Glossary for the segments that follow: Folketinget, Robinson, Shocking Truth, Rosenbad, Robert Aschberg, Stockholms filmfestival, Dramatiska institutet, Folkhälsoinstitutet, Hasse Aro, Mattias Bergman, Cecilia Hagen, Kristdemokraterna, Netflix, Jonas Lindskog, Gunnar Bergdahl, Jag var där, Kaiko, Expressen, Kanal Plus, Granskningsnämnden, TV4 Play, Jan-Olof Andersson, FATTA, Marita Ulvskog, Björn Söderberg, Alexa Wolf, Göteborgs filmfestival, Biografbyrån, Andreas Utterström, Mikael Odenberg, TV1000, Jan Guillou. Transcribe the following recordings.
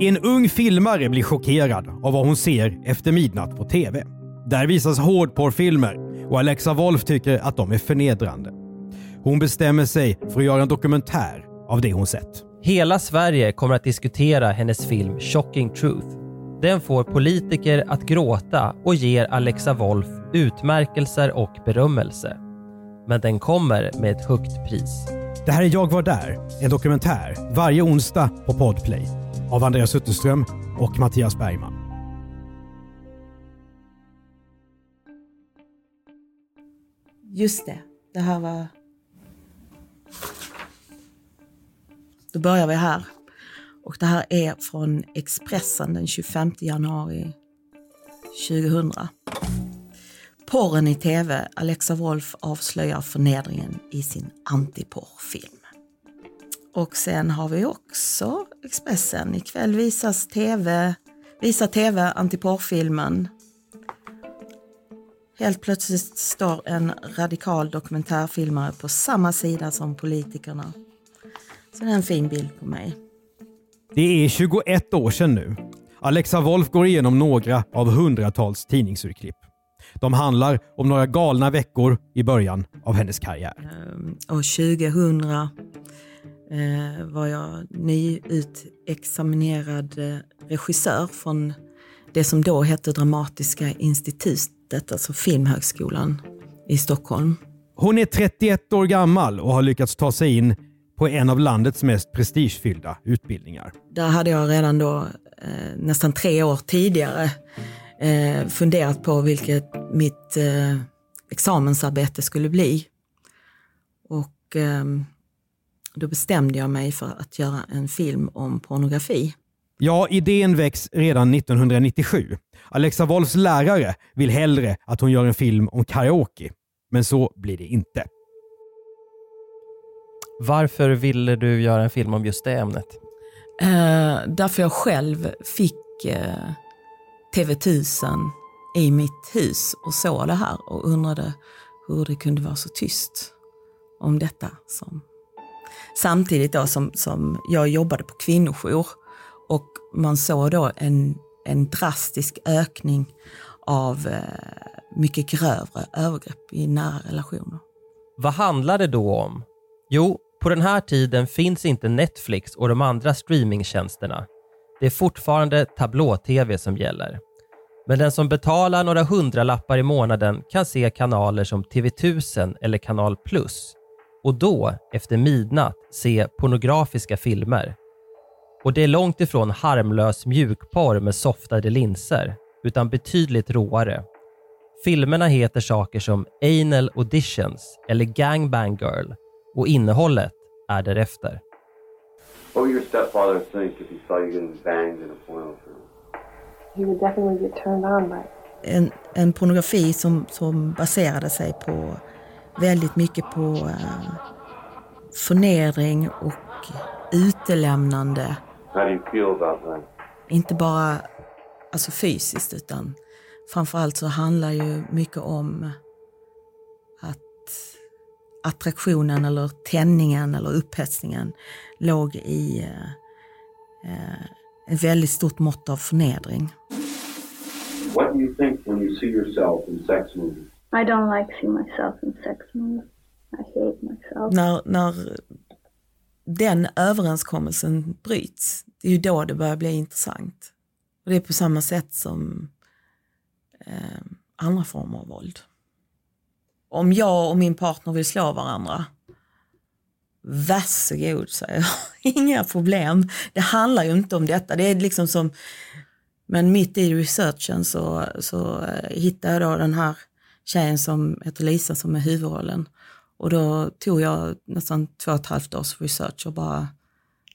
En ung filmare blir chockerad av vad hon ser efter midnatt på tv. Där visas hårdporrfilmer och Alexa Wolf tycker att de är förnedrande. Hon bestämmer sig för att göra en dokumentär av det hon sett. Hela Sverige kommer att diskutera hennes film Shocking Truth. Den får politiker att gråta och ger Alexa Wolf utmärkelser och berömmelse. Men den kommer med ett högt pris. Det här är Jag var där, en dokumentär varje onsdag på Podplay. Av Andreas Utterström och Mattias Bergman. Just det. Det här var... Då börjar vi här. Och det här är från Expressen den 25 januari 2000. Porren i tv. Alexa Wolf avslöjar förnedringen i sin antiporrfilm. Och sen har vi också Expressen. Ikväll visar tv antiporrfilmen. Helt plötsligt står en radikal dokumentärfilmare på samma sida som politikerna. Så det är en fin bild på mig. Det är 21 år sedan nu. Alexa Wolf går igenom några av hundratals tidningsurklipp. De handlar om några galna veckor i början av hennes karriär. Och 2000... var jag nyutexaminerad regissör från det som då hette Dramatiska institutet, alltså Filmhögskolan i Stockholm. Hon är 31 år gammal och har lyckats ta sig in på en av landets mest prestigefyllda utbildningar. Där hade jag redan då nästan 3 år tidigare funderat på vilket mitt examensarbete skulle bli. Och... Då bestämde jag mig för att göra en film om pornografi. Ja, idén väcks redan 1997. Alexa Wolfs lärare vill hellre att hon gör en film om karaoke. Men så blir det inte. Varför ville du göra en film om just det ämnet? Därför jag själv fick TV1000 i mitt hus och såg det här. Och undrade hur det kunde vara så tyst om detta som... Samtidigt då som jag jobbade på kvinnojour och man såg då en drastisk ökning av mycket grövre övergrepp i nära relationer. Vad handlar det då om? Jo, på den här tiden finns inte Netflix och de andra streamingtjänsterna. Det är fortfarande tablå-tv som gäller. Men den som betalar några hundralappar i månaden kan se kanaler som TV1000 eller Kanal Plus. Och då, efter midnatt, se pornografiska filmer. Och det är långt ifrån harmlös mjukporr med softade linser, utan betydligt råare. Filmerna heter saker som Anal Auditions eller Gangbang Girl, och innehållet är därefter. What your stepfather think if he saw you getting banged in a porno film? He would definitely get turned on by it. En pornografi som baserade sig på väldigt mycket på förnedring och utelämnande. Inte bara alltså fysiskt, utan framförallt så handlar ju mycket om att attraktionen eller tändningen eller upphetsningen låg i ett väldigt stort mått av förnedring. What do you think when you see yourself in sex movies? I don't like seeing myself in sex movies. I hate myself. När den överenskommelsen bryts, det är ju då det börjar bli intressant. Och det är på samma sätt som andra former av våld. Om jag och min partner vill slå varandra, varsågod, säger jag. Inga problem. Det handlar ju inte om detta. Det är liksom som... Men mitt i researchen så hittar jag då den här tjejen som heter Lisa som är huvudrollen. Och då tog jag nästan 2,5 års research och bara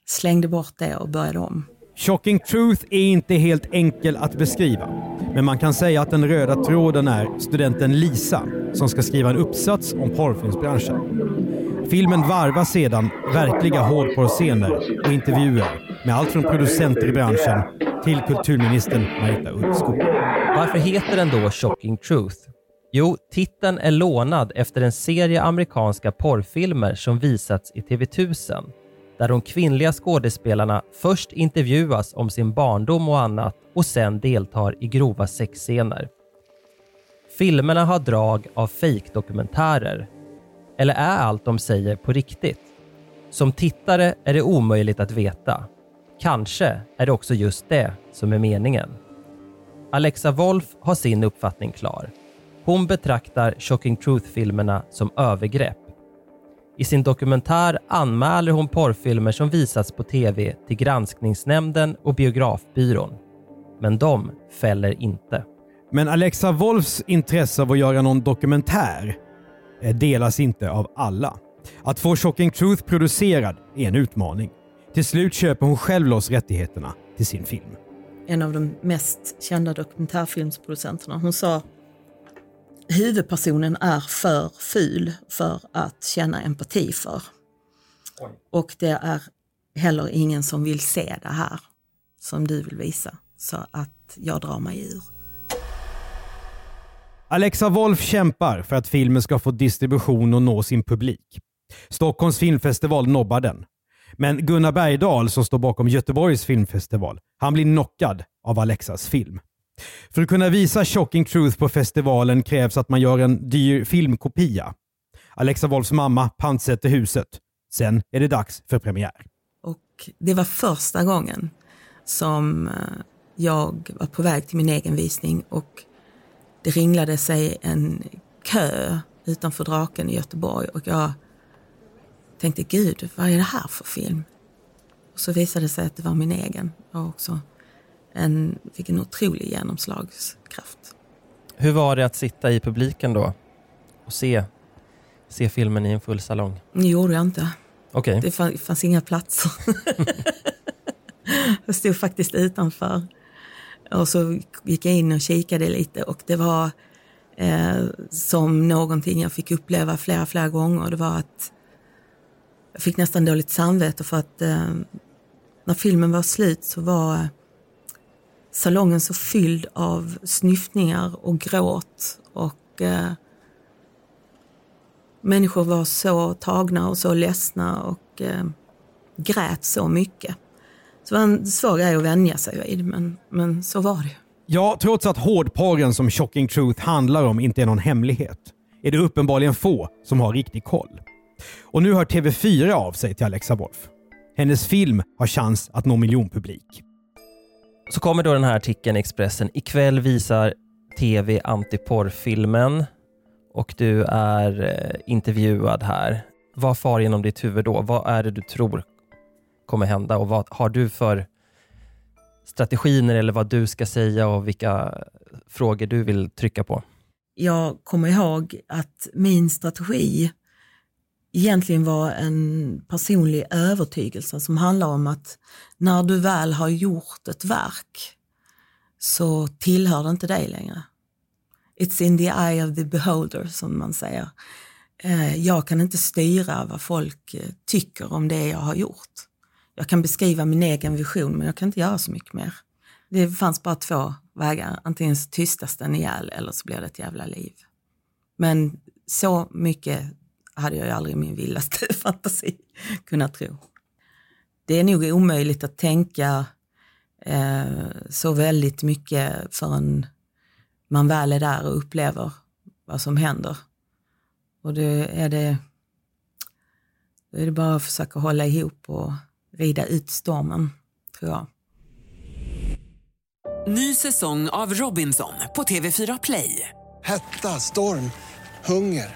slängde bort det och började om. Shocking Truth är inte helt enkel att beskriva, men man kan säga att den röda tråden är studenten Lisa som ska skriva en uppsats om porrfilmsbranschen. Filmen varvar sedan verkliga hårdporrscener och intervjuer med allt från producenter i branschen till kulturministern Marita Ulvskog. Varför heter den då Shocking Truth? Jo, titeln är lånad efter en serie amerikanska porrfilmer som visats i TV1000. Där de kvinnliga skådespelarna först intervjuas om sin barndom och annat och sen deltar i grova sexscener. Filmerna har drag av fake-dokumentärer. Eller är allt de säger på riktigt? Som tittare är det omöjligt att veta. Kanske är det också just det som är meningen. Alexa Wolf har sin uppfattning klar. Hon betraktar Shocking Truth-filmerna som övergrepp. I sin dokumentär anmäler hon porrfilmer som visats på tv till Granskningsnämnden och Biografbyrån. Men de fäller inte. Men Alexa Wolfs intresse av att göra någon dokumentär delas inte av alla. Att få Shocking Truth producerad är en utmaning. Till slut köper hon själv loss rättigheterna till sin film. En av de mest kända dokumentärfilmsproducenterna, hon sa: huvudpersonen är för ful för att känna empati för. Och det är heller ingen som vill se det här som du vill visa. Så att jag drar mig ur. Alexa Wolf kämpar för att filmen ska få distribution och nå sin publik. Stockholms filmfestival nobbar den. Men Gunnar Bergdahl som står bakom Göteborgs filmfestival, han blir knockad av Alexas film. För att kunna visa Shocking Truth på festivalen krävs att man gör en dyr filmkopia. Alexa Wolfs mamma pantsätter huset. Sen är det dags för premiär. Och det var första gången som jag var på väg till min egen visning och det ringlade sig en kö utanför Draken i Göteborg och jag tänkte, gud, vad är det här för film? Och så visade det sig att det var min egen. Jag också fick en otrolig genomslagskraft. Hur var det att sitta i publiken då? Och se filmen i en full salong? Det gjorde jag inte. Okay. Det fanns inga platser. Jag stod faktiskt utanför. Och så gick jag in och kikade lite. Och det var som någonting jag fick uppleva flera gånger. Det var att jag fick nästan dåligt samvete för att när filmen var slut så var salongen så fylld av snyftningar och gråt och människor var så tagna och så ledsna och grät så mycket. Så det var en svår grej att vänja sig vid, men så var det. Ja, trots att hårdporren som Shocking Truth handlar om inte är någon hemlighet är det uppenbarligen få som har riktig koll. Och nu hör TV4 av sig till Alexa Wolf. Hennes film har chans att nå miljonpublik. Så kommer då den här artikeln i Expressen. Ikväll visar TV antiporrfilmen och du är intervjuad här. Vad far genom ditt huvud då? Vad är det du tror kommer hända och vad har du för strategier eller vad du ska säga och vilka frågor du vill trycka på? Jag kommer ihåg att min strategi egentligen var en personlig övertygelse som handlar om att när du väl har gjort ett verk så tillhör det inte dig längre. It's in the eye of the beholder, som man säger. Jag kan inte styra vad folk tycker om det jag har gjort. Jag kan beskriva min egen vision, men jag kan inte göra så mycket mer. Det fanns bara två vägar. Antingen så tystas den ihjäl eller så blir det ett jävla liv. Men så mycket hade jag ju aldrig i min vildaste fantasi kunnat tro. Det är nog omöjligt att tänka så väldigt mycket förrän man väl är där och upplever vad som händer. Och det är bara att försöka hålla ihop och rida ut stormen, tror jag. Ny säsong av Robinson på TV4 Play. Hetta, storm, hunger.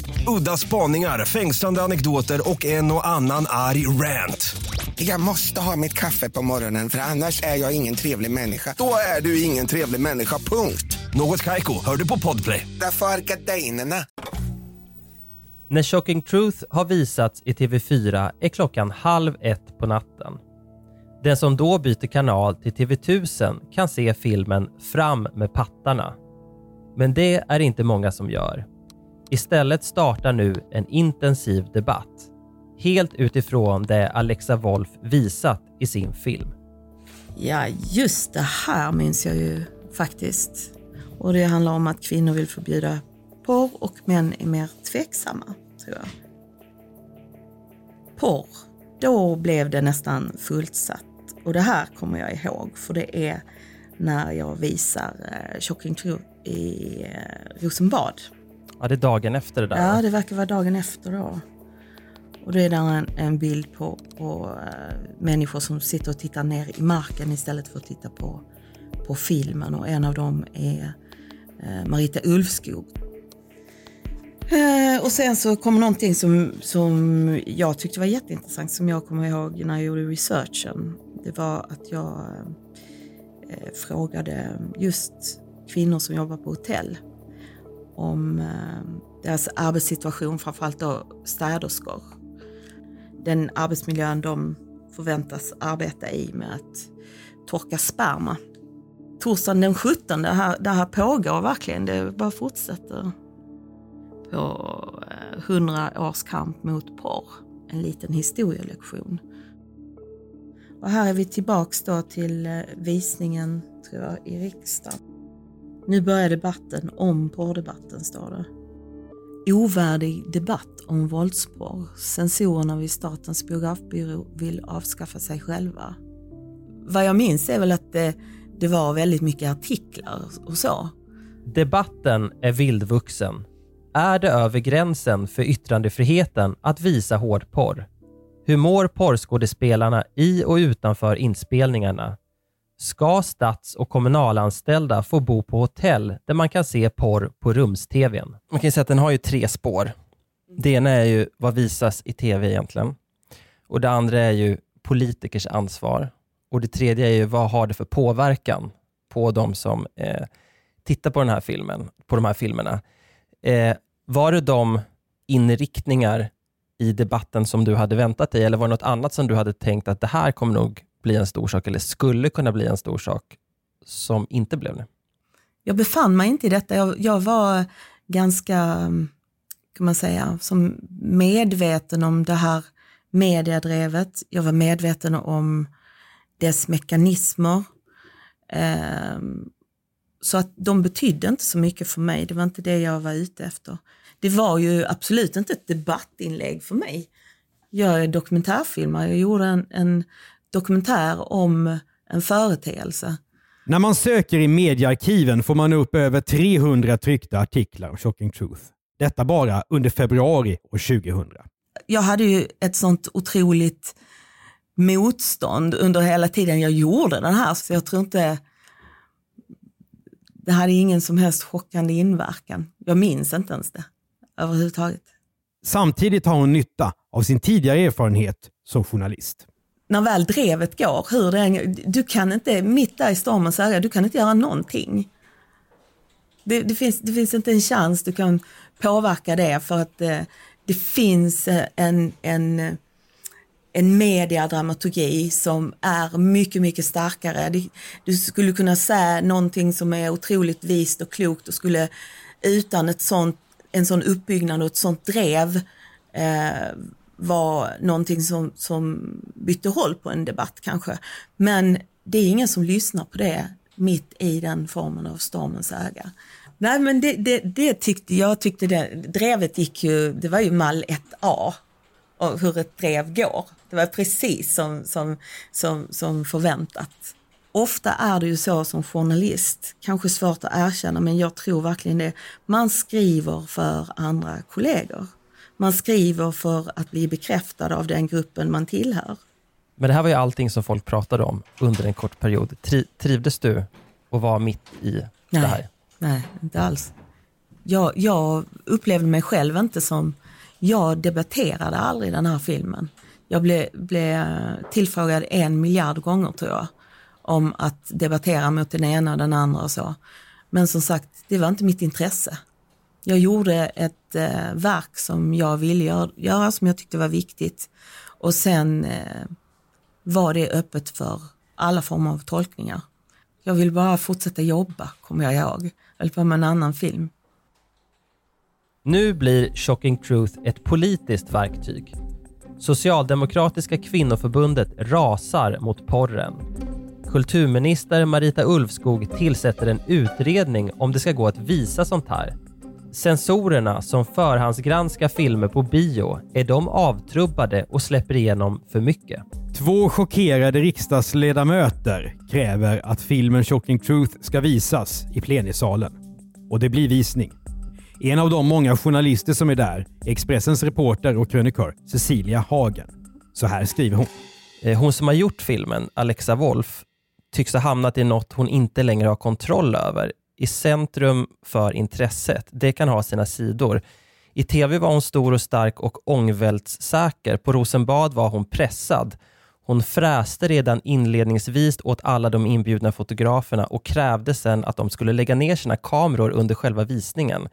Udda spaningar, fängslande anekdoter och en och annan arg rant. Jag måste ha mitt kaffe på morgonen för annars är jag ingen trevlig människa. Då är du ingen trevlig människa, punkt. Något Kaiko, hör du på Podplay. Därför är gardinerna. När Shocking Truth har visats i TV4 är klockan 12:30 på natten. Den som då byter kanal till TV1000 kan se filmen Fram med pattarna. Men det är inte många som gör. Istället startar nu en intensiv debatt. Helt utifrån det Alexa Wolf visat i sin film. Ja, just det här minns jag ju faktiskt. Och det handlar om att kvinnor vill förbjuda porr och män är mer tveksamma, tror jag. Porr, då blev det nästan fullsatt. Och det här kommer jag ihåg, för det är när jag visar Shocking Truth i Rosenbad. Ja, det är dagen efter det där. Ja, det verkar vara dagen efter då. Och då är det en bild på människor som sitter och tittar ner i marken istället för att titta på filmen. Och en av dem är Marita Ulvskog. Och sen så kom någonting som jag tyckte var jätteintressant som jag kommer ihåg när jag gjorde researchen. Det var att jag frågade just kvinnor som jobbar på hotell om deras arbetssituation, framförallt då städerskor. Den arbetsmiljön de förväntas arbeta i med att torka sperma. Torsdagen den 17, det här pågår verkligen, det bara fortsätter. På 100 års kamp mot porr, en liten historielektion. Och här är vi tillbaks då till visningen, tror jag, i riksdagen. Nu börjar debatten om porrdebatten, står det. Ovärdig debatt om våldsporr. Censorerna vid Statens biografbyrå vill avskaffa sig själva. Vad jag minns är väl att det var väldigt mycket artiklar och så. Debatten är vildvuxen. Är det över gränsen för yttrandefriheten att visa hårdporr? Hur mår porrskådespelarna i och utanför inspelningarna? Ska stats- och kommunalanställda få bo på hotell där man kan se porr på rums-tvn? Man kan ju säga att den har ju 3 spår. Det ena är ju vad visas i tv egentligen. Och det andra är ju politikers ansvar. Och det tredje är ju vad har det för påverkan på de som tittar på den här filmen, på de här filmerna. Var det de inriktningar i debatten som du hade väntat dig eller var det något annat som du hade tänkt att det här kommer nog bli en stor sak eller skulle kunna bli en stor sak som inte blev det? Jag befann mig inte i detta. Jag var ganska, kan man säga, som medveten om det här mediedrevet. Jag var medveten om dess mekanismer. Så att de betydde inte så mycket för mig. Det var inte det jag var ute efter. Det var ju absolut inte ett debattinlägg för mig. Jag är dokumentärfilmare. Jag gjorde en dokumentär om en företeelse. När man söker i mediearkiven får man upp över 300 tryckta artiklar om Shocking Truth. Detta bara under februari år 2000. Jag hade ju ett sånt otroligt motstånd under hela tiden jag gjorde den här. Så jag tror inte... Det hade ingen som helst chockande inverkan. Jag minns inte ens det överhuvudtaget. Samtidigt har hon nytta av sin tidigare erfarenhet som journalist. När väl drevet går, du kan inte mitt där i stormen säga, du kan inte göra någonting. Det finns inte en chans du kan påverka det för att det finns en mediedramaturgi som är mycket, mycket starkare. Du skulle kunna säga någonting som är otroligt vist och klokt och skulle utan en sån uppbyggnad och ett sånt drev vara någonting som bytte håll på en debatt kanske. Men det är ingen som lyssnar på det mitt i den formen av stormens öga. Nej, men jag tyckte det drevet gick ju, det var ju mall 1A. Och hur ett drev går. Det var precis som förväntat. Ofta är det ju så som journalist. Kanske svårt att erkänna, men jag tror verkligen det. Man skriver för andra kollegor. man skriver för att bli bekräftad av den gruppen man tillhör. Men det här var ju allting som folk pratade om under en kort period. Trivdes du och var mitt i det här? Nej, inte alls. Jag upplevde mig själv inte som... Jag debatterade aldrig den här filmen. Jag blev tillfrågad 1 miljard gånger, tror jag, om att debattera mot den ena och den andra och så. Men som sagt, det var inte mitt intresse. Jag gjorde ett verk som jag ville göra, som jag tyckte var viktigt. Och sen var det öppet för alla former av tolkningar. Jag vill bara fortsätta jobba, kommer jag ihåg. Eller på en annan film. Nu blir Shocking Truth ett politiskt verktyg. Socialdemokratiska kvinnoförbundet rasar mot porren. Kulturminister Marita Ulvskog tillsätter en utredning om det ska gå att visa sånt här. Censorerna som förhandsgranskar filmer på bio, är de avtrubbade och släpper igenom för mycket? 2 chockerade riksdagsledamöter kräver att filmen Shocking Truth ska visas i plenisalen. Och det blir visning. En av de många journalister som är där, Expressens reporter och krönikör Cecilia Hagen. Så här skriver hon. Hon som har gjort filmen, Alexa Wolf, tycks ha hamnat i något hon inte längre har kontroll över. I centrum för intresset. Det kan ha sina sidor. I tv var hon stor och stark och ångvältssäker. På Rosenbad var hon pressad. Hon fräste redan inledningsvis åt alla de inbjudna fotograferna och krävde sen att de skulle lägga ner sina kameror under själva visningen.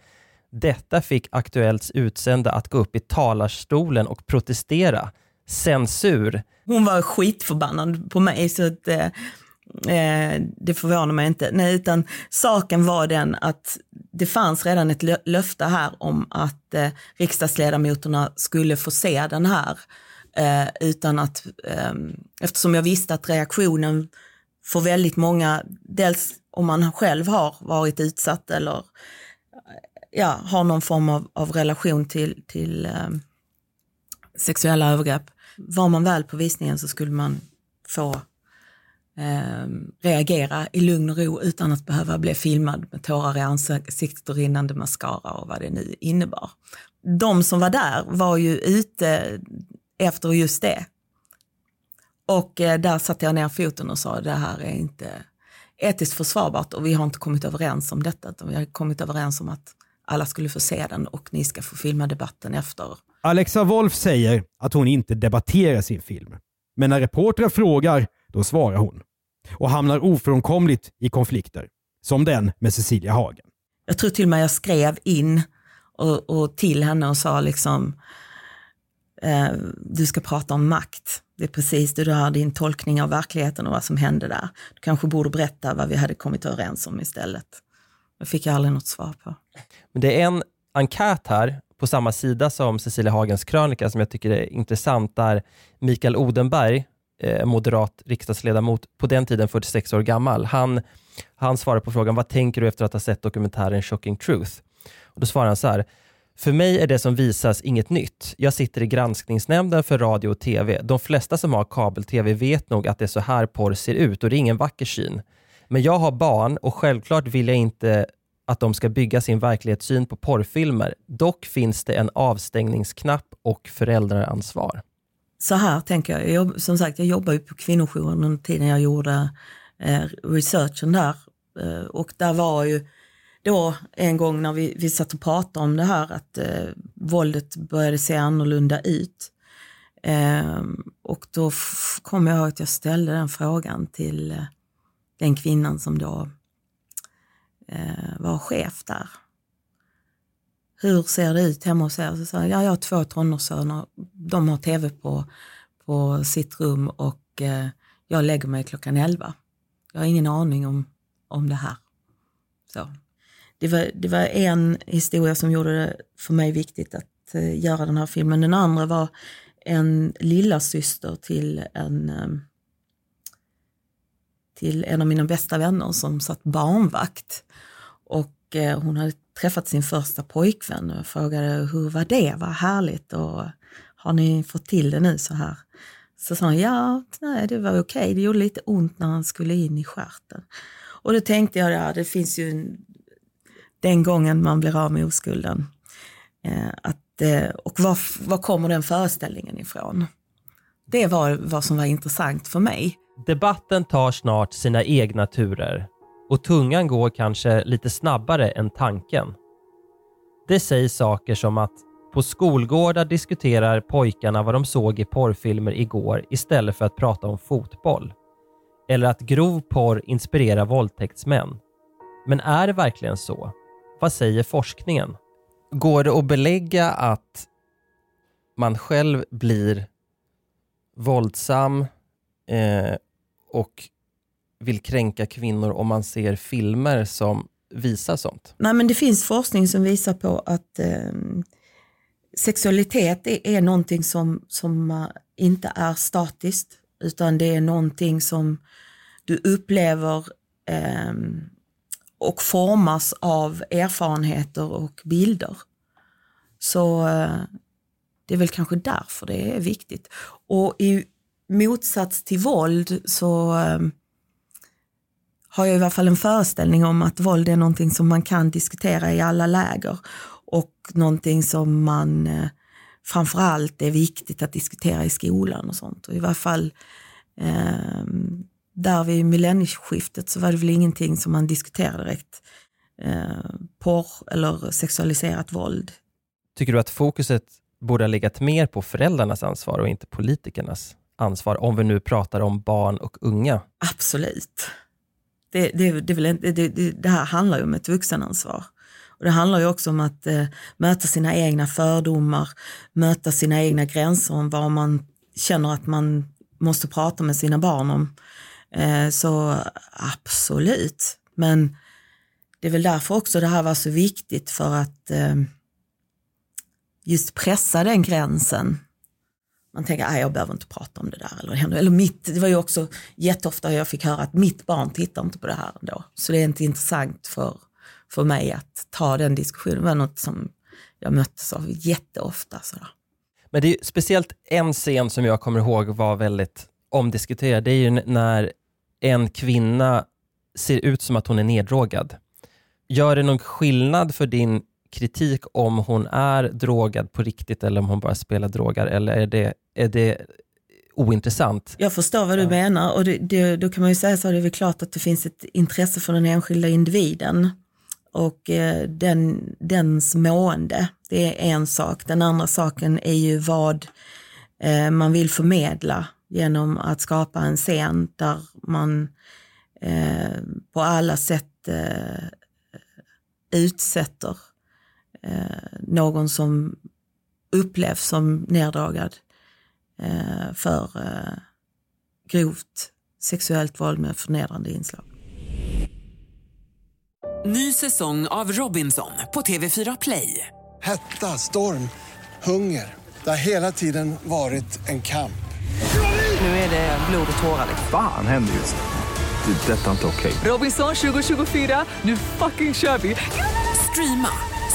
Detta fick Aktuellts utsända att gå upp i talarstolen och protestera. Censur. Hon var skitförbannad på mig, så att det förvånar mig inte. Nej, utan saken var den att det fanns redan ett löfte här om att riksdagsledamöterna skulle få se den här. Utan att, eftersom jag visste att reaktionen för väldigt många, dels om man själv har varit utsatt eller har någon form av relation till sexuella övergrepp. Var man väl på visningen så skulle man få reagera i lugn och ro utan att behöva bli filmad med tårar i ansiktet och rinnande mascara och vad det nu innebar. De som var där var ju ute efter just det. Och där satte jag ner foten och sa, det här är inte etiskt försvarbart och vi har inte kommit överens om detta. Vi har kommit överens om att alla skulle få se den och ni ska få filma debatten efter. Alexa Wolf säger att hon inte debatterar sin film. Men när reportrar frågar, då svarar hon. Och hamnar ofrånkomligt i konflikter. Som den med Cecilia Hagen. Jag tror till och med jag skrev in och till henne och sa liksom, du ska prata om makt. Det är precis det du har, din tolkning av verkligheten och vad som hände där. Du kanske borde berätta vad vi hade kommit överens om istället. Det fick jag aldrig något svar på. Men det är en enkät här på samma sida som Cecilia Hagens krönika som jag tycker är intressant, där Mikael Odenberg, moderat riksdagsledamot, på den tiden 46 år gammal, han svarar på frågan, vad tänker du efter att ha sett dokumentären Shocking Truth? Och då svarar han så här: för mig är det som visas inget nytt. Jag sitter i granskningsnämnden för radio och tv. De flesta som har kabel-tv vet nog att det är så här porr ser ut och det är ingen vacker syn. Men jag har barn och självklart vill jag inte att de ska bygga sin verklighetssyn på porrfilmer. Dock finns det en avstängningsknapp och föräldraransvar. Så här tänker jag. Som sagt, jag jobbar ju på kvinnojouren under tiden jag gjorde researchen där. Och där var ju då en gång när vi satt och pratade om det här att våldet började se annorlunda ut. Och då kom jag ihåg att jag ställde den frågan till den kvinnan som då var chef där. Hur ser det ut hemma hos er? Så sa jag har 2 tonårssöner. De har tv på sitt rum och jag lägger mig 11:00. Jag har ingen aning om det här. Så. Det var en historia som gjorde det för mig viktigt att göra den här filmen. Den andra var en lilla syster till en av mina bästa vänner som satt barnvakt. Och hon hade träffat sin första pojkvän och frågade, hur var det? Vad härligt, och har ni fått till det nu så här? Så sa hon, nej, det var okej. Det gjorde lite ont när han skulle in i skärten. Och då tänkte jag, det finns ju den gången man blir av med oskulden. Att och var kommer den föreställningen ifrån? Det var vad som var intressant för mig. Debatten tar snart sina egna turer och tungan går kanske lite snabbare än tanken. Det sägs saker som att på skolgårdar diskuterar pojkarna vad de såg i porrfilmer igår istället för att prata om fotboll. Eller att grov porr inspirerar våldtäktsmän. Men är det verkligen så? Vad säger forskningen? Går det att belägga att man själv blir våldsam och vill kränka kvinnor om man ser filmer som visar sånt? Nej, men det finns forskning som visar på att sexualitet är någonting som inte är statiskt, utan det är någonting som du upplever och formas av erfarenheter och bilder. Så det är väl kanske därför det är viktigt. Och i motsats till våld så har jag i alla fall en föreställning om att våld är någonting som man kan diskutera i alla läger. Och någonting som man framförallt är viktigt att diskutera i skolan och sånt. Och i alla fall där vid millennieskiftet så var det väl ingenting som man diskuterade direkt. Porr eller sexualiserat våld. Tycker du att fokuset borde ha legat mer på föräldrarnas ansvar och inte politikernas ansvar? Om vi nu pratar om barn och unga. Absolut. Det här handlar ju om ett vuxenansvar. Och det handlar ju också om att möta sina egna fördomar, möta sina egna gränser om vad man känner att man måste prata med sina barn om. Så absolut. Men det är väl därför också det här var så viktigt, för att just pressa den gränsen. Man tänker, jag behöver inte prata om det där. Eller det var ju också jätteofta jag fick höra att mitt barn tittar inte på det här ändå. Så det är inte intressant för mig att ta den diskussionen. Det var något som jag möttes av jätteofta. Sådär. Men det är speciellt en scen som jag kommer ihåg var väldigt omdiskuterad. Det är ju när en kvinna ser ut som att hon är neddrogad. Gör det någon skillnad för din kritik om hon är drogad på riktigt eller om hon bara spelar drogar, eller är det ointressant? Jag förstår vad du menar, och då kan man ju säga så, det är väl klart att det finns ett intresse för den enskilda individen och dens mående. Det är en sak. Den andra saken är ju vad man vill förmedla genom att skapa en scen där man på alla sätt utsätter någon som upplevs som neddragad för grovt sexuellt våld med förnedrande inslag. Ny säsong av Robinson på TV4 Play. Hetta, storm, hunger. Det har hela tiden varit en kamp. Nu är det blod och tårar. Fan händer just nu. Det är detta inte okej. Robinson 2024, nu fucking kör vi. Streama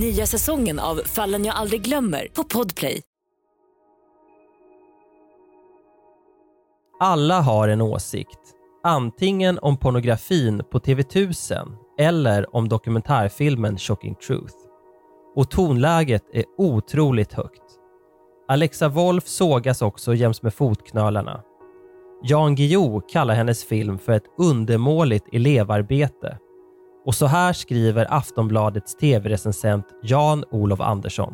Nya säsongen av Fallen jag aldrig glömmer på Podplay. Alla har en åsikt. Antingen om pornografin på TV1000 eller om dokumentärfilmen Shocking Truth. Och tonläget är otroligt högt. Alexa Wolf sågas också jäms med fotknölarna. Jan Guillou kallar hennes film för ett undermåligt elevarbete. Och så här skriver Aftonbladets tv-recensent Jan-Olof Andersson.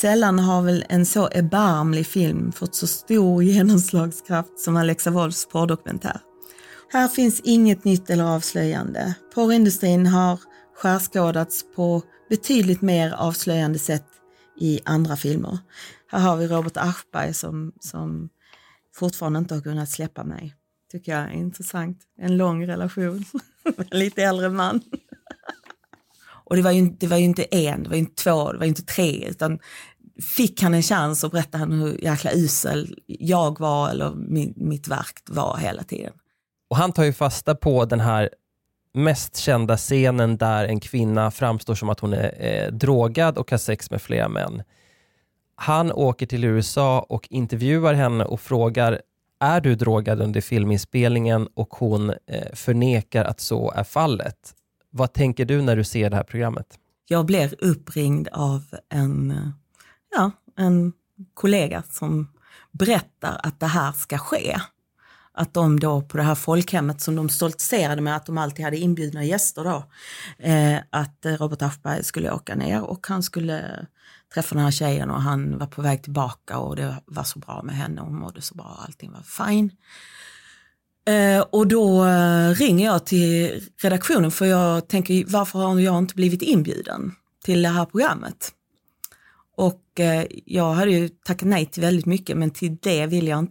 Sällan har väl en så erbarmlig film fått så stor genomslagskraft som Alexa Wolfs porrdokumentär. Här finns inget nytt eller avslöjande. Porrindustrin har skärskådats på betydligt mer avslöjande sätt i andra filmer. Här har vi Robert Aschberg som fortfarande inte har kunnat släppa mig. Tycker jag är intressant. En lång relation. En lite äldre man. Och det var ju inte två, det var ju inte tre, utan fick han en chans och berättade han hur jäkla usel jag var eller mitt verk var hela tiden. Och han tar ju fasta på den här mest kända scenen där en kvinna framstår som att hon är drogad och har sex med flera män. Han åker till USA och intervjuar henne och frågar, är du drogad under filminspelningen? Och hon förnekar att så är fallet. Vad tänker du när du ser det här programmet? Jag blir uppringd av en kollega som berättar att det här ska ske. Att de då på det här folkhemmet som de stoltserade med att de alltid hade inbjudna gäster då. Att Robert Aschberg skulle åka ner och han skulle träffa den här tjejen och han var på väg tillbaka och det var så bra med henne och hon mådde så bra och allting var fine. Och då ringer jag till redaktionen för jag tänker varför har jag inte blivit inbjuden till det här programmet? Och jag hade ju tackat nej till väldigt mycket, men till det vill jag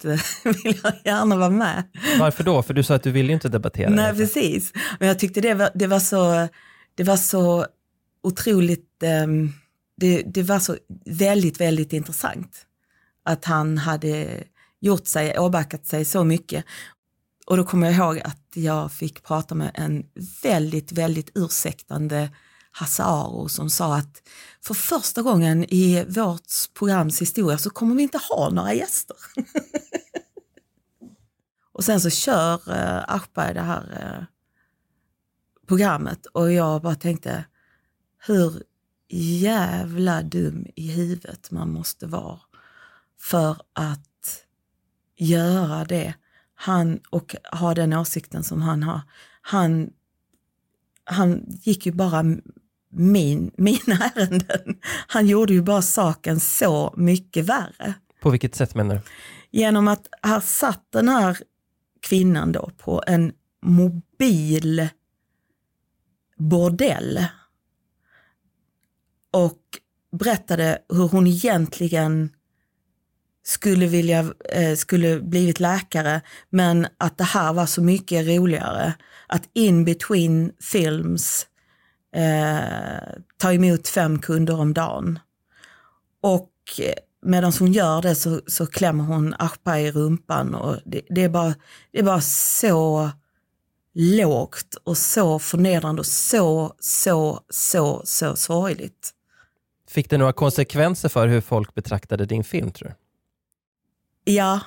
gärna vara med. Varför då? För du sa att du ville ju inte debattera. Nej, precis. Men jag tyckte det var så otroligt, det var så väldigt, väldigt intressant att han hade åbackat sig så mycket. Och då kommer jag ihåg att jag fick prata med en väldigt, väldigt ursäktande Hasse Aro som sa att för första gången i vårt programs historia så kommer vi inte ha några gäster. Och sen så kör Aschberg det här programmet och jag bara tänkte hur jävla dum i huvudet man måste vara för att göra det. Han och ha den åsikten som han har. Han gick ju bara mina ärenden. Han gjorde ju bara saken så mycket värre. På vilket sätt menar du? Genom att här satt den här kvinnan då på en mobil bordell och berättade hur hon egentligen skulle blivit läkare, men att det här var så mycket roligare att in between films ta emot 5 kunder om dagen. Och medan hon gör det så klämmer hon Arpa i rumpan och det är bara så lågt och så förnedrande och så sorgligt. Fick det några konsekvenser för hur folk betraktade din film, tror du? Ja,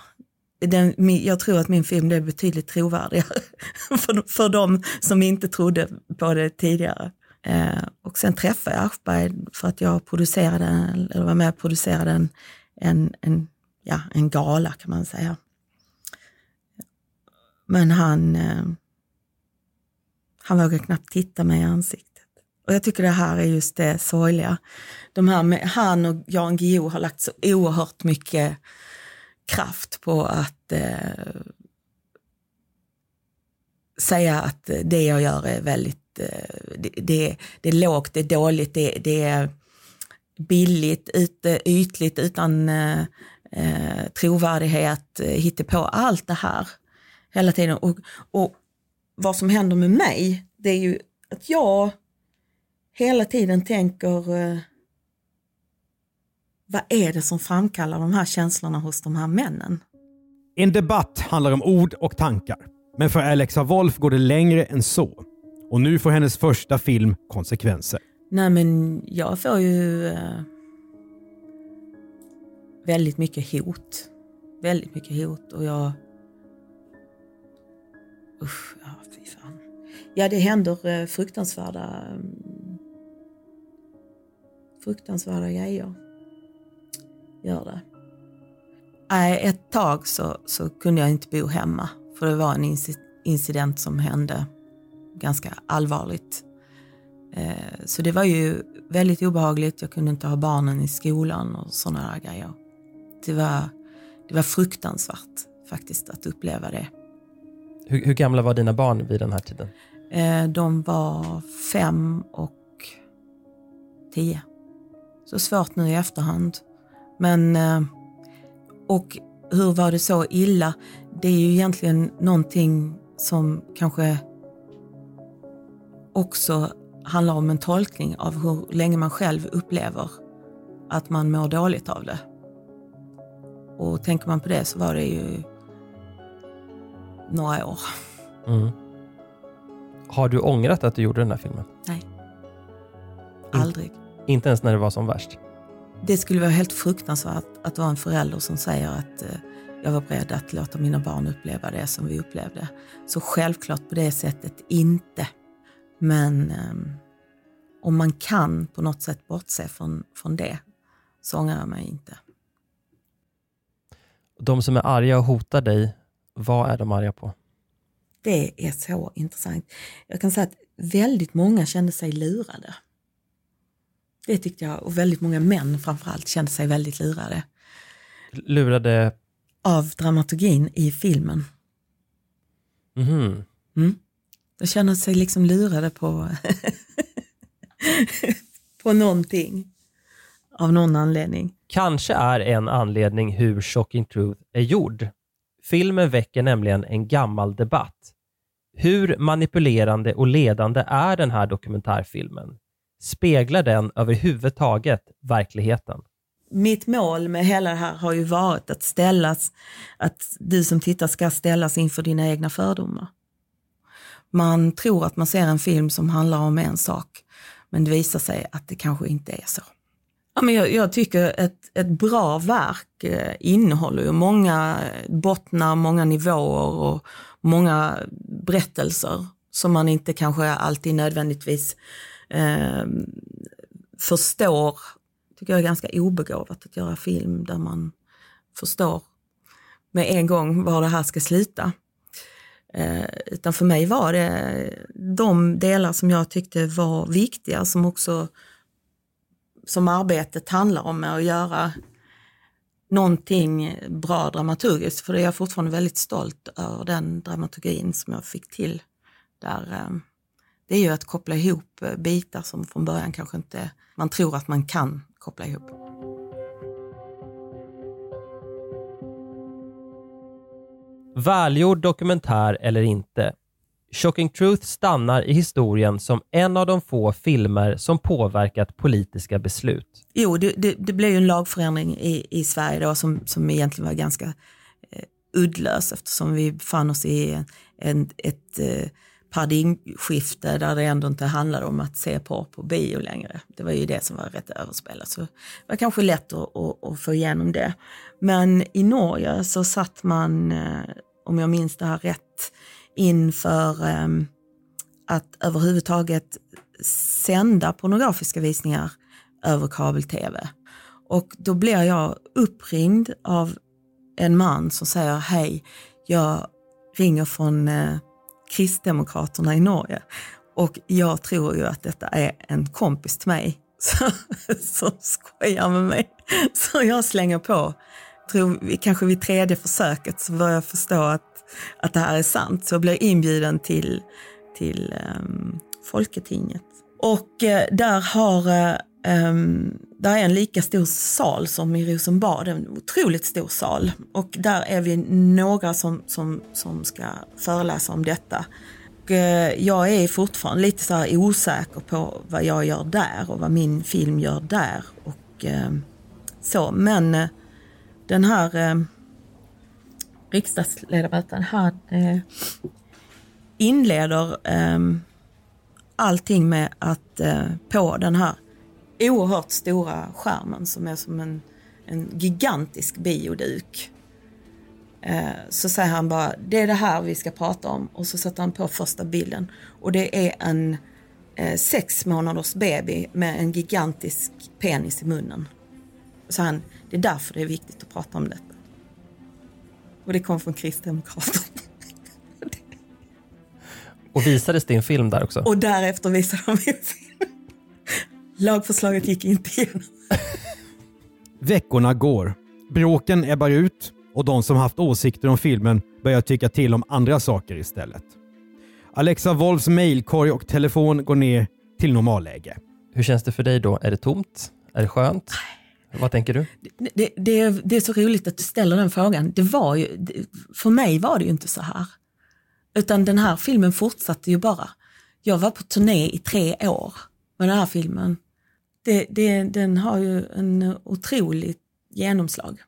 jag tror att min film är betydligt trovärdigare för de som inte trodde på det tidigare. Och sen träffade jag Aschberg för att jag var med och producerade en gala kan man säga. Men han vågade knappt titta mig i ansiktet. Och jag tycker det här är just det sorgliga. Han och Jan Guillou har lagt så oerhört mycket kraft på att säga att det jag gör är väldigt det är lågt, det är dåligt, det är billigt, ytligt utan trovärdighet, hitta på allt det här hela tiden och vad som händer med mig det är ju att jag hela tiden tänker vad är det som framkallar de här känslorna hos de här männen? En debatt handlar om ord och tankar. Men för Alexa Wolf går det längre än så. Och nu får hennes första film konsekvenser. Nej, men jag får ju väldigt mycket hot. Väldigt mycket hot. Och jag... Usch, ja, fy fan. Ja, det händer fruktansvärda grejer. Gör det. Ett tag så kunde jag inte bo hemma för det var en incident som hände ganska allvarligt. Så det var ju väldigt obehagligt. Jag kunde inte ha barnen i skolan och sådana där grejer. Det var fruktansvärt faktiskt att uppleva det. Hur gamla var dina barn vid den här tiden? De var 5 och 10. Så svårt nu i efterhand. Men, och hur var det så illa? Det är ju egentligen någonting som kanske också handlar om en tolkning av hur länge man själv upplever att man mår dåligt av det. Och tänker man på det så var det ju några år. Mm. Har du ångrat att du gjorde den här filmen? Nej. Aldrig. Inte ens när det var som värst? Det skulle vara helt fruktansvärt att vara en förälder som säger att jag var beredd att låta mina barn uppleva det som vi upplevde. Så självklart på det sättet inte. Men om man kan på något sätt bortse från det så ångrar jag mig inte. De som är arga och hotar dig, vad är de arga på? Det är så intressant. Jag kan säga att väldigt många kände sig lurade. Det tyckte jag, och väldigt många män framförallt kände sig väldigt lurade. Lurade? Av dramaturgin i filmen. Mm-hmm. Mm. De kände sig liksom lurade på, på någonting. Av någon anledning. Kanske är en anledning hur Shocking Truth är gjord. Filmen väcker nämligen en gammal debatt. Hur manipulerande och ledande är den här dokumentärfilmen? Speglar den överhuvudtaget verkligheten? Mitt mål med hela det här har ju varit att ställas, att du som tittar ska ställas inför dina egna fördomar. Man tror att man ser en film som handlar om en sak, men det visar sig att det kanske inte är så. Ja, men jag tycker ett bra verk innehåller ju många bottnar, många nivåer och många berättelser som man inte kanske alltid nödvändigtvis förstår. Tycker jag är ganska obegåvat att göra film där man förstår med en gång var det här ska slita. Utan för mig var det de delar som jag tyckte var viktiga, som också som arbetet handlar om, att göra någonting bra dramaturgiskt. För det är jag fortfarande väldigt stolt över, den dramaturgin som jag fick till där. Det är ju att koppla ihop bitar som från början kanske inte man tror att man kan koppla ihop. Välgjord dokumentär eller inte, Shocking Truth stannar i historien som en av de få filmer som påverkat politiska beslut. Jo, det blev ju en lagförändring i Sverige då, som egentligen var ganska uddlös, eftersom vi fann oss i ett paradigmskifte där det ändå inte handlade om att se på bio längre. Det var ju det som var rätt överspelat, så det var kanske lätt att få igenom det. Men i Norge så satt man, om jag minns det här rätt, inför att överhuvudtaget sända pornografiska visningar över kabel-tv. Och då blir jag uppringd av en man som säger: hej, jag ringer från Kristdemokraterna i Norge och jag tror ju att detta är en kompis till mig som skojar med mig. Så jag slänger på. Kanske vid tredje försöket så börjar jag förstå att det här är sant. Så jag blir inbjuden till Folketinget. Och där där är en lika stor sal som i Rosenbad, en otroligt stor sal. Och där är vi några som ska föreläsa om detta. Och jag är fortfarande lite så här osäker på vad jag gör där och vad min film gör där. Och så. Men den här riksdagsledamoten, han inleder allting med att på den här oerhört stora skärmen som är som en gigantisk bioduk, så säger han bara: det är det här vi ska prata om. Och så sätter han på första bilden, och det är en 6 månaders baby med en gigantisk penis i munnen. Så han: det är därför det är viktigt att prata om detta. Och det kom från Kristdemokraterna. Och visades din film där också? Och därefter visade de min film. Lagförslaget gick inte igenom. Veckorna går. Bråken ebbar ut och de som haft åsikter om filmen börjar tycka till om andra saker istället. Alexa Wolfs mejlkorg och telefon går ner till normalläge. Hur känns det för dig då? Är det tomt? Är det skönt? Vad tänker du? Det är så roligt att du ställer den frågan. Det var ju, för mig var det ju inte så här. Utan den här filmen fortsatte ju bara. Jag var på turné i 3 år med den här filmen. Den har ju en otroligt genomslag.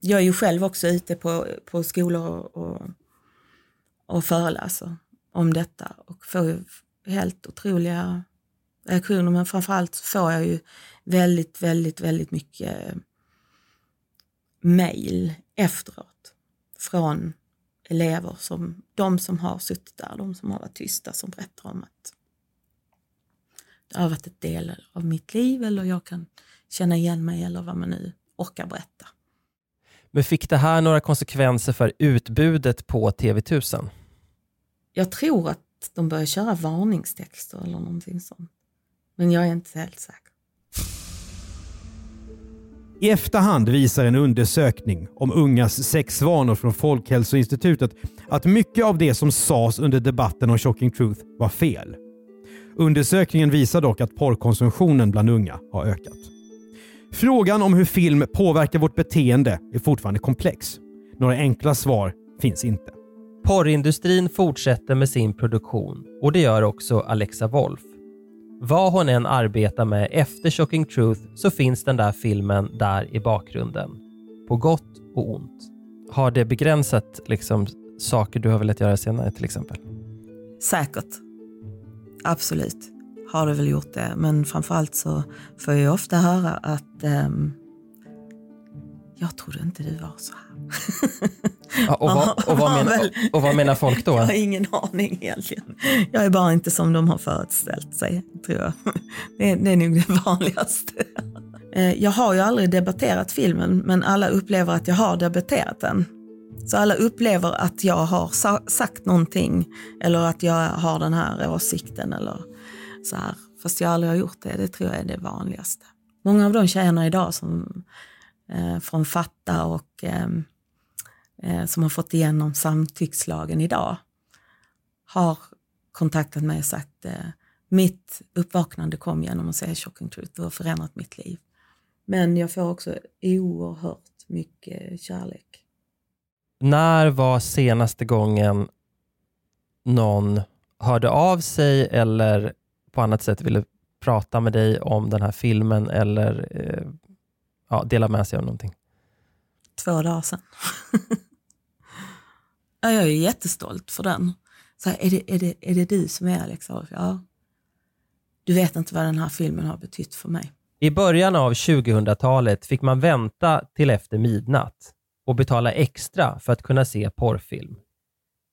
Jag är ju själv också ute på skolor och föreläser om detta och får ju helt otroliga reaktioner, men framförallt får jag ju väldigt, väldigt, väldigt mycket mejl efteråt från elever, som de som har suttit där, de som har varit tysta, som berättar om att det har varit ett del av mitt liv, eller jag kan känna igen mig, eller vad man nu orkar berätta. Men fick det här några konsekvenser för utbudet på TV1000? Jag tror att de börjar köra varningstexter eller någonting sånt. Men jag är inte helt säker. I efterhand visar en undersökning om ungas sexvanor från Folkhälsoinstitutet att mycket av det som sades under debatten om Shocking Truth var fel. Undersökningen visar dock att porrkonsumtionen bland unga har ökat. Frågan om hur film påverkar vårt beteende är fortfarande komplex. Några enkla svar finns inte. Porrindustrin fortsätter med sin produktion, och det gör också Alexa Wolf. Vad hon än arbetar med efter Shocking Truth så finns den där filmen där i bakgrunden. På gott och ont. Har det begränsat liksom saker du har velat göra senare till exempel? Säkert. Absolut. Har du väl gjort det. Men framförallt så får jag ofta höra att jag trodde inte du var så här. Ja, och vad menar folk då? Jag har ingen aning egentligen. Jag är bara inte som de har förutställt sig, tror jag. Det är nog det vanligaste. Jag har ju aldrig debatterat filmen, men alla upplever att jag har debatterat den. Så alla upplever att jag har sagt någonting, eller att jag har den här åsikten eller så här. Fast jag aldrig har gjort det. Det tror jag är det vanligaste. Många av de tjejerna idag som från FATTA och som har fått igenom samtyckslagen idag har kontaktat mig och sagt mitt uppvaknande kom genom att säga Shocking Truth och har förändrat mitt liv. Men jag får också oerhört mycket kärlek. När var senaste gången någon hörde av sig eller på annat sätt ville prata med dig om den här filmen eller dela med sig av någonting? 2 dagar sedan. Ja, jag är jättestolt för den. Så här, är det du som är Alexa? Ja. Du vet inte vad den här filmen har betytt för mig. I början av 2000-talet fick man vänta till efter midnatt och betala extra för att kunna se porrfilm.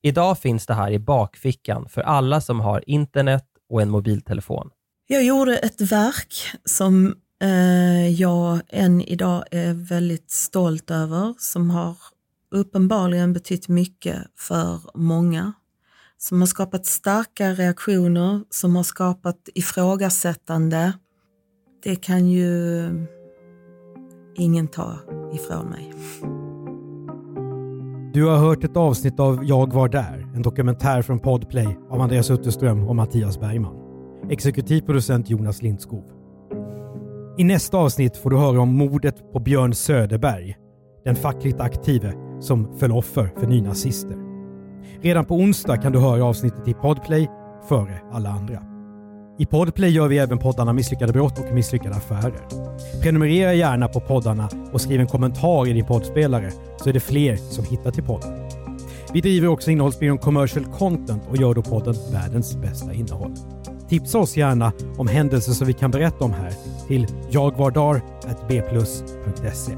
Idag finns det här i bakfickan för alla som har internet och en mobiltelefon. Jag gjorde ett verk som jag än idag är väldigt stolt över, som har uppenbarligen betytt mycket för många, som har skapat starka reaktioner, som har skapat ifrågasättande. Det kan ju ingen ta ifrån mig. Du har hört ett avsnitt av Jag var där, en dokumentär från Podplay av Andreas Utterström och Mattias Bergman. Exekutivproducent Jonas Lindskog. I nästa avsnitt får du höra om mordet på Björn Söderberg, den fackligt aktive som föll offer för nynazister. Redan på onsdag kan du höra avsnittet i Podplay före alla andra. I Podplay gör vi även poddarna Misslyckade brott och Misslyckade affärer. Prenumerera gärna på poddarna och skriv en kommentar i din poddspelare så är det fler som hittar till podden. Vi driver också innehållsbyrån Commercial Content och gör då podden världens bästa innehåll. Tipsa oss gärna om händelser som vi kan berätta om här till jagvardar@bplus.se.